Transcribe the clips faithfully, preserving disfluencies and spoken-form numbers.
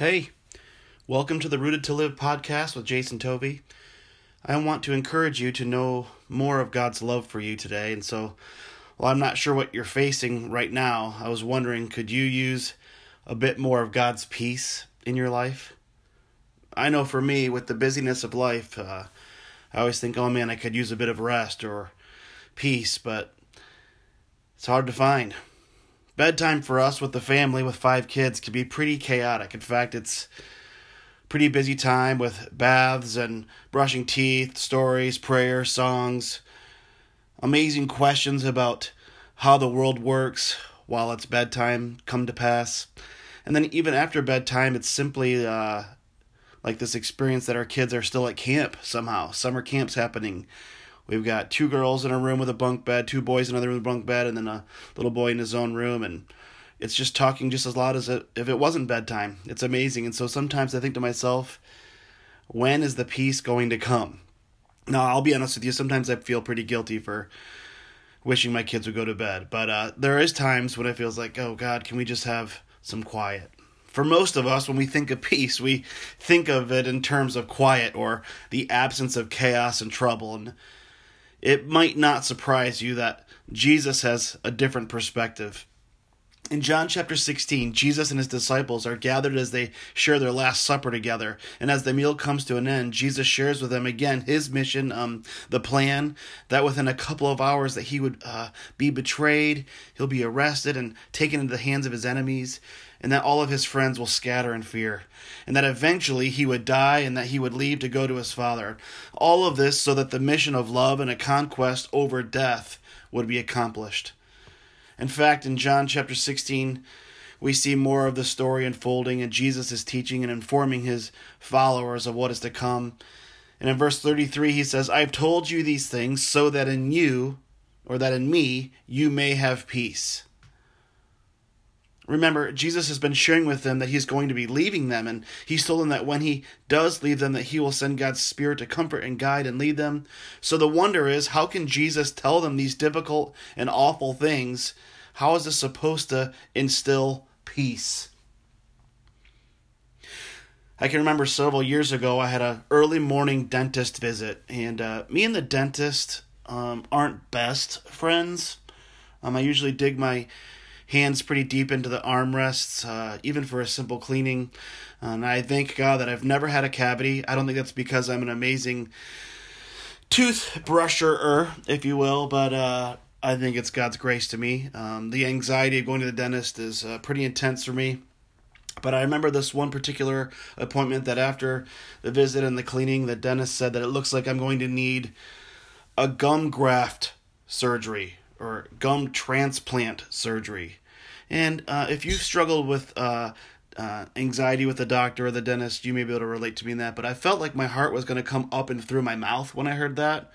Hey, welcome to the Rooted to Live podcast with Jason Tovey. I want to encourage you to know more of God's love for you today. And so, well, I'm not sure what you're facing right now. I was wondering, could you use a bit more of God's peace in your life? I know for me, with the busyness of life, uh, I always think, oh man, I could use a bit of rest or peace, but it's hard to find. Bedtime for us with the family with five kids can be pretty chaotic. In fact, it's a pretty busy time with baths and brushing teeth, stories, prayer, songs, amazing questions about how the world works while it's bedtime come to pass. And then even after bedtime, it's simply uh, like this experience that our kids are still at camp somehow. Summer camp's happening. We've got two girls in a room with a bunk bed, two boys in another room with a bunk bed, and then a little boy in his own room. And it's just talking just as loud as if it wasn't bedtime. It's amazing. And so sometimes I think to myself, when is the peace going to come? Now, I'll be honest with you. Sometimes I feel pretty guilty for wishing my kids would go to bed. But uh, there is times when it feels like, oh, God, can we just have some quiet? For most of us, when we think of peace, we think of it in terms of quiet or the absence of chaos and trouble. And it might not surprise you that Jesus has a different perspective. In John chapter sixteen, Jesus and his disciples are gathered as they share their Last Supper together. And as the meal comes to an end, Jesus shares with them again his mission, um, the plan, that within a couple of hours that he would uh, be betrayed, he'll be arrested and taken into the hands of his enemies, and that all of his friends will scatter in fear, and that eventually he would die and that he would leave to go to his Father. All of this so that the mission of love and a conquest over death would be accomplished. In fact, in John chapter sixteen, we see more of the story unfolding, and Jesus is teaching and informing his followers of what is to come. And in verse thirty-three, he says, I've told you these things so that in you, or that in me, you may have peace. Remember, Jesus has been sharing with them that he's going to be leaving them, and he's told them that when he does leave them, that he will send God's Spirit to comfort and guide and lead them. So the wonder is, how can Jesus tell them these difficult and awful things? How is this supposed to instill peace? I can remember several years ago, I had an early morning dentist visit, and uh, me and the dentist um, aren't best friends. Um, I usually dig my hands pretty deep into the armrests, uh, even for a simple cleaning. And I thank God that I've never had a cavity. I don't think that's because I'm an amazing toothbrusher, if you will, but uh, I think it's God's grace to me. Um, the anxiety of going to the dentist is uh, pretty intense for me. But I remember this one particular appointment that after the visit and the cleaning, the dentist said that it looks like I'm going to need a gum graft surgery or gum transplant surgery. And uh, if you've struggled with uh, uh, anxiety with the doctor or the dentist, you may be able to relate to me in that. But I felt like my heart was going to come up and through my mouth when I heard that.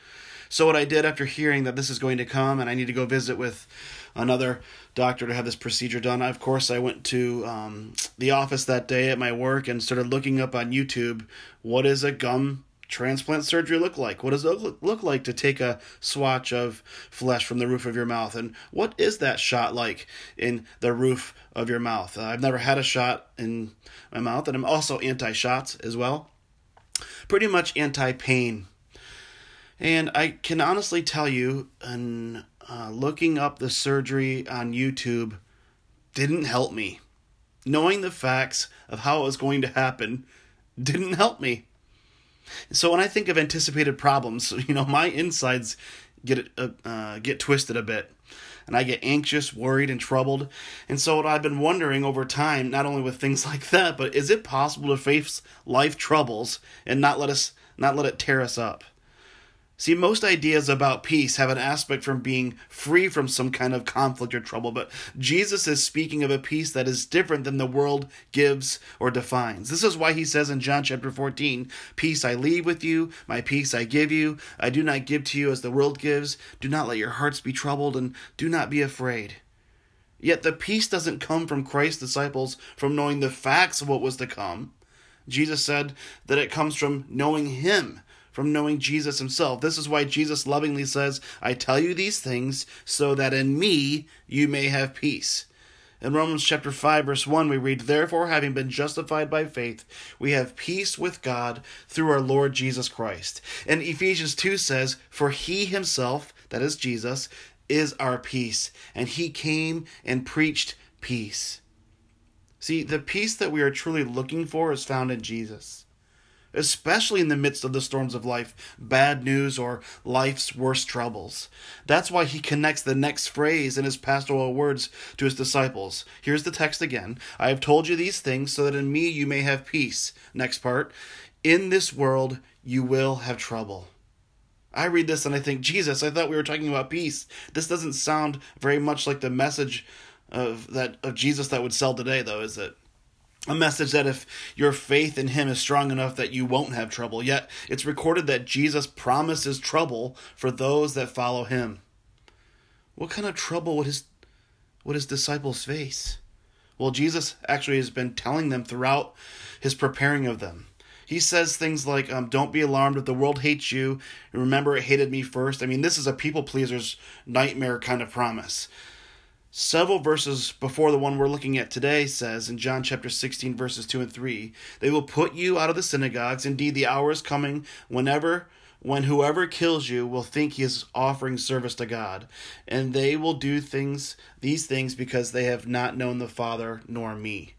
So what I did after hearing that this is going to come and I need to go visit with another doctor to have this procedure done, of course, I went to um, the office that day at my work and started looking up on YouTube, what is a gum transplant surgery look like? What does it look like to take a swatch of flesh from the roof of your mouth? And what is that shot like in the roof of your mouth? Uh, I've never had a shot in my mouth, and I'm also anti-shots as well. Pretty much anti-pain. And I can honestly tell you, and uh, looking up the surgery on YouTube didn't help me. Knowing the facts of how it was going to happen didn't help me. So when I think of anticipated problems, you know, my insides get uh, get twisted a bit, and I get anxious, worried, and troubled. And so what I've been wondering over time, not only with things like that, but is it possible to face life troubles and not let us not let it tear us up? See, most ideas about peace have an aspect from being free from some kind of conflict or trouble, but Jesus is speaking of a peace that is different than the world gives or defines. This is why he says in John chapter fourteen, peace I leave with you, my peace I give you. I do not give to you as the world gives. Do not let your hearts be troubled and do not be afraid. Yet the peace doesn't come from Christ's disciples from knowing the facts of what was to come. Jesus said that it comes from knowing him. From knowing Jesus himself. This is why Jesus lovingly says, I tell you these things so that in me you may have peace. In Romans chapter five, verse one, we read, "Therefore, having been justified by faith, we have peace with God through our Lord Jesus Christ." And Ephesians two says, "For he himself," that is Jesus, "is our peace, and he came and preached peace." See, the peace that we are truly looking for is found in Jesus, especially in the midst of the storms of life, bad news, or life's worst troubles. That's why he connects the next phrase in his pastoral words to his disciples. Here's the text again. "I have told you these things so that in me you may have peace." Next part, "In this world you will have trouble." I read this and I think, Jesus, I thought we were talking about peace. This doesn't sound very much like the message of that of Jesus that would sell today, though, is it? A message that if your faith in him is strong enough that you won't have trouble. Yet it's recorded that Jesus promises trouble for those that follow him. What kind of trouble would his, would his disciples face? Well, Jesus actually has been telling them throughout his preparing of them. He says things like, um, don't be alarmed if the world hates you. Remember, it hated me first. I mean, this is a people pleaser's nightmare kind of promise. Several verses before the one we're looking at today says in John chapter sixteen, verses two and three, "They will put you out of the synagogues. Indeed, the hour is coming whenever, when whoever kills you will think he is offering service to God. And they will do things, these things because they have not known the Father nor me."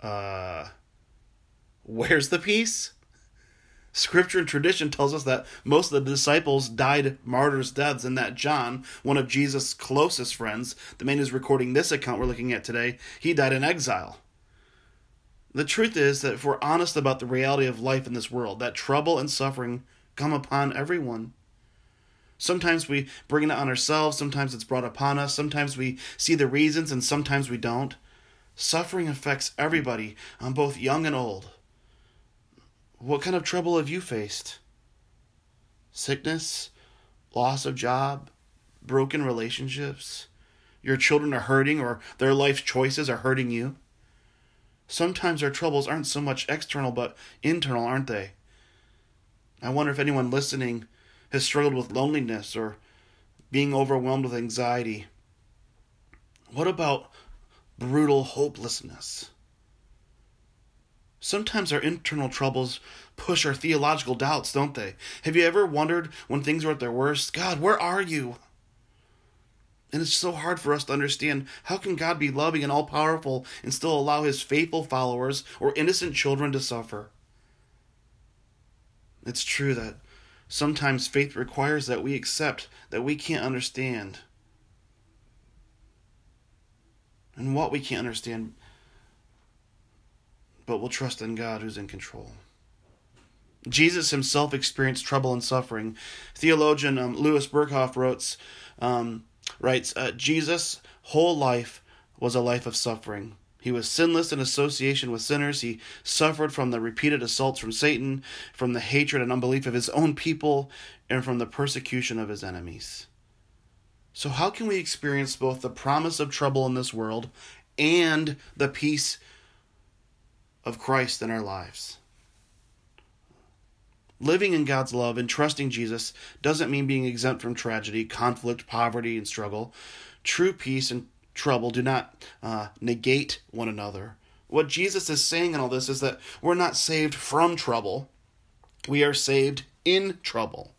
Uh, where's the peace? Scripture and tradition tells us that most of the disciples died martyrs' deaths, and that John, one of Jesus' closest friends, the man who's recording this account we're looking at today, he died in exile. The truth is that if we're honest about the reality of life in this world, that trouble and suffering come upon everyone. Sometimes we bring it on ourselves, sometimes it's brought upon us, sometimes we see the reasons, and sometimes we don't. Suffering affects everybody, on both young and old. What kind of trouble have you faced? Sickness, loss of job, broken relationships. Your children are hurting, or their life choices are hurting you. Sometimes our troubles aren't so much external but internal, aren't they? I wonder if anyone listening has struggled with loneliness or being overwhelmed with anxiety. What about brutal hopelessness? Sometimes our internal troubles push our theological doubts, don't they? Have you ever wondered when things are at their worst, God, where are you? And it's so hard for us to understand, how can God be loving and all-powerful and still allow his faithful followers or innocent children to suffer? It's true that sometimes faith requires that we accept that we can't understand. And what we can't understand, but we'll trust in God who's in control. Jesus himself experienced trouble and suffering. Theologian um, Louis Berkhof wrote, um, writes, uh, Jesus' whole life was a life of suffering. He was sinless in association with sinners. He suffered from the repeated assaults from Satan, from the hatred and unbelief of his own people, and from the persecution of his enemies. So how can we experience both the promise of trouble in this world and the peace of Christ in our lives? Living in God's love and trusting Jesus doesn't mean being exempt from tragedy, conflict, poverty, and struggle. True peace and trouble do not uh, negate one another. What Jesus is saying in all this is that we're not saved from trouble. We are saved in trouble.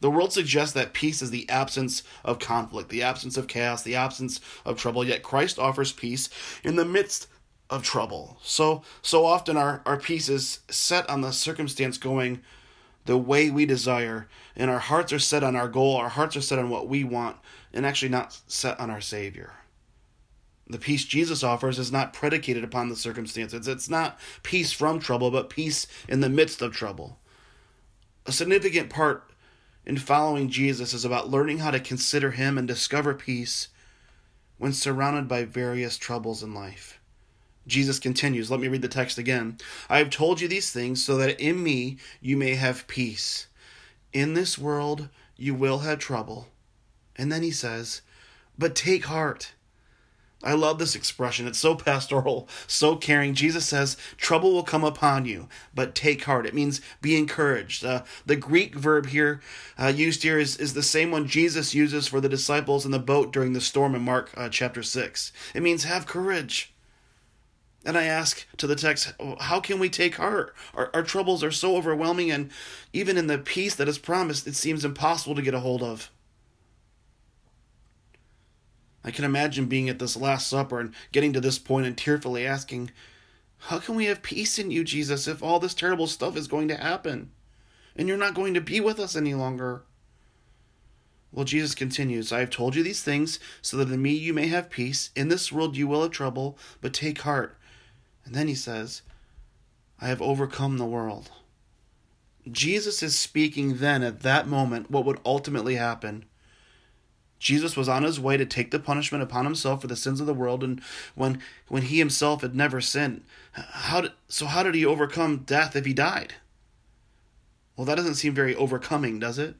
The world suggests that peace is the absence of conflict, the absence of chaos, the absence of trouble, yet Christ offers peace in the midst of trouble. So so often our, our peace is set on the circumstance going the way we desire, and our hearts are set on our goal, our hearts are set on what we want, and actually not set on our Savior. The peace Jesus offers is not predicated upon the circumstances. It's not peace from trouble, but peace in the midst of trouble. A significant part in following Jesus is about learning how to consider him and discover peace when surrounded by various troubles in life. Jesus continues. Let me read the text again. "I have told you these things so that in me you may have peace. In this world you will have trouble." And then he says, "But take heart. I love this expression. It's so pastoral, so caring. Jesus says, trouble will come upon you, but take heart. It means be encouraged. Uh, the Greek verb here uh, used here is, is the same one Jesus uses for the disciples in the boat during the storm in Mark uh, chapter six. It means have courage. And I ask to the text, how can we take heart? Our, our troubles are so overwhelming, and even in the peace that is promised, it seems impossible to get a hold of. I can imagine being at this Last Supper and getting to this point and tearfully asking, how can we have peace in you, Jesus, if all this terrible stuff is going to happen and you're not going to be with us any longer? Well, Jesus continues, I have told you these things so that in me you may have peace. In this world you will have trouble, but take heart. And then he says, I have overcome the world. Jesus is speaking then at that moment what would ultimately happen. Jesus was on his way to take the punishment upon himself for the sins of the world, and when when he himself had never sinned. How did, so how did he overcome death if he died? Well, that doesn't seem very overcoming, does it?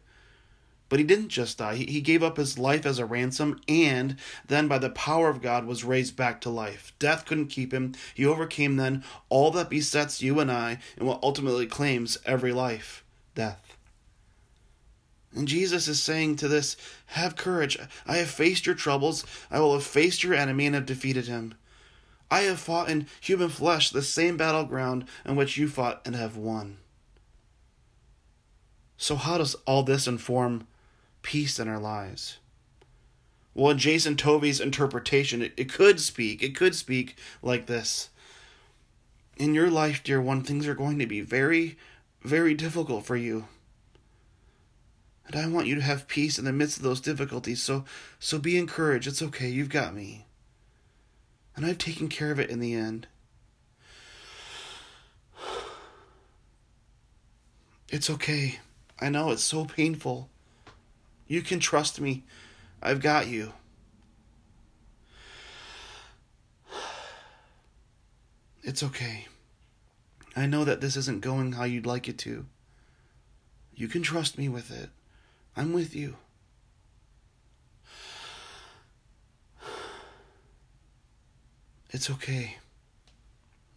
But he didn't just die. He, he gave up his life as a ransom, and then by the power of God was raised back to life. Death couldn't keep him. He overcame then all that besets you and I, and what ultimately claims every life, death. And Jesus is saying to this, have courage. I have faced your troubles. I will have faced your enemy and have defeated him. I have fought in human flesh the same battleground in which you fought and have won. So how does all this inform peace in our lives? Well, in Jason Tovey's interpretation, it, it could speak, it could speak like this. In your life, dear one, things are going to be very, very difficult for you. And I want you to have peace in the midst of those difficulties, so so be encouraged. It's okay, you've got me. And I've taken care of it in the end. It's okay. I know, it's so painful. You can trust me. I've got you. It's okay. I know that this isn't going how you'd like it to. You can trust me with it. I'm with you. It's okay.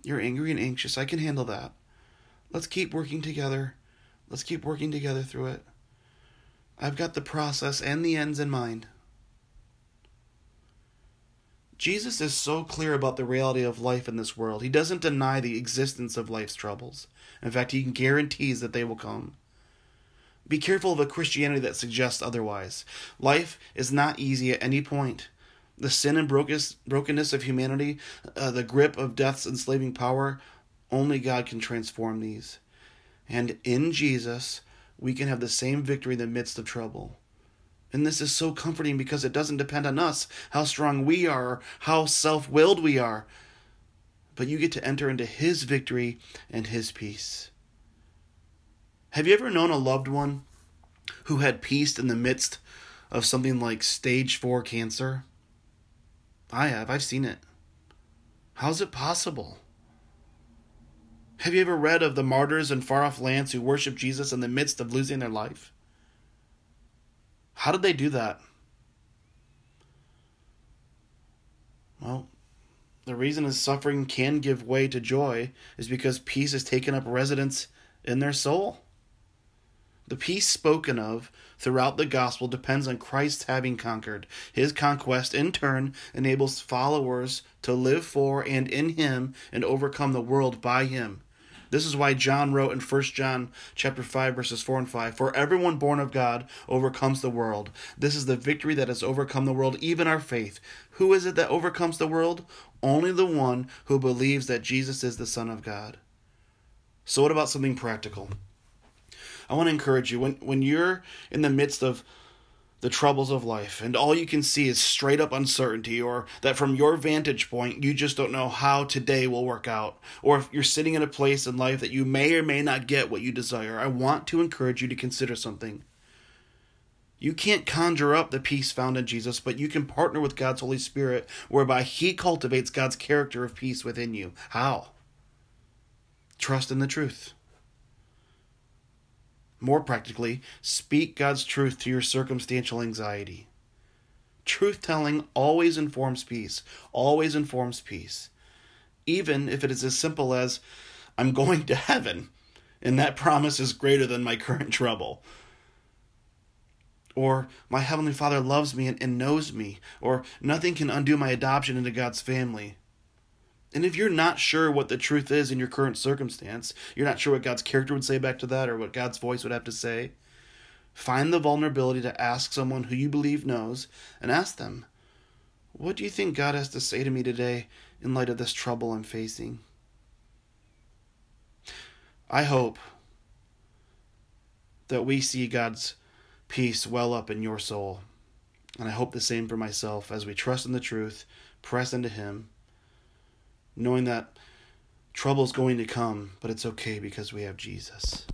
You're angry and anxious. I can handle that. Let's keep working together. Let's keep working together through it. I've got the process and the ends in mind. Jesus is so clear about the reality of life in this world. He doesn't deny the existence of life's troubles. In fact, he guarantees that they will come. Be careful of a Christianity that suggests otherwise. Life is not easy at any point. The sin and brokenness of humanity, uh, the grip of death's enslaving power, only God can transform these. And in Jesus, we can have the same victory in the midst of trouble. And this is so comforting because it doesn't depend on us, how strong we are, or how self-willed we are. But you get to enter into his victory and his peace. Have you ever known a loved one who had peace in the midst of something like stage four cancer? I have. I've seen it. How's it possible? Have you ever read of the martyrs in far-off lands who worship Jesus in the midst of losing their life? How did they do that? Well, the reason is suffering can give way to joy is because peace has taken up residence in their soul. The peace spoken of throughout the gospel depends on Christ having conquered. His conquest, in turn, enables followers to live for and in him and overcome the world by him. This is why John wrote in First John chapter five, verses four and five, for everyone born of God overcomes the world. This is the victory that has overcome the world, even our faith. Who is it that overcomes the world? Only the one who believes that Jesus is the Son of God. So what about something practical? I want to encourage you, when, when you're in the midst of the troubles of life and all you can see is straight up uncertainty, or that from your vantage point, you just don't know how today will work out, or if you're sitting in a place in life that you may or may not get what you desire, I want to encourage you to consider something. You can't conjure up the peace found in Jesus, but you can partner with God's Holy Spirit, whereby he cultivates God's character of peace within you. How? Trust in the truth. More practically, speak God's truth to your circumstantial anxiety. Truth-telling always informs peace, always informs peace. Even if it is as simple as, I'm going to heaven, and that promise is greater than my current trouble. Or, my Heavenly Father loves me and, and knows me. Or, nothing can undo my adoption into God's family. And if you're not sure what the truth is in your current circumstance, you're not sure what God's character would say back to that, or what God's voice would have to say, find the vulnerability to ask someone who you believe knows, and ask them, what do you think God has to say to me today in light of this trouble I'm facing? I hope that we see God's peace well up in your soul. And I hope the same for myself as we trust in the truth, press into Him, knowing that trouble's going to come, but it's okay because we have Jesus.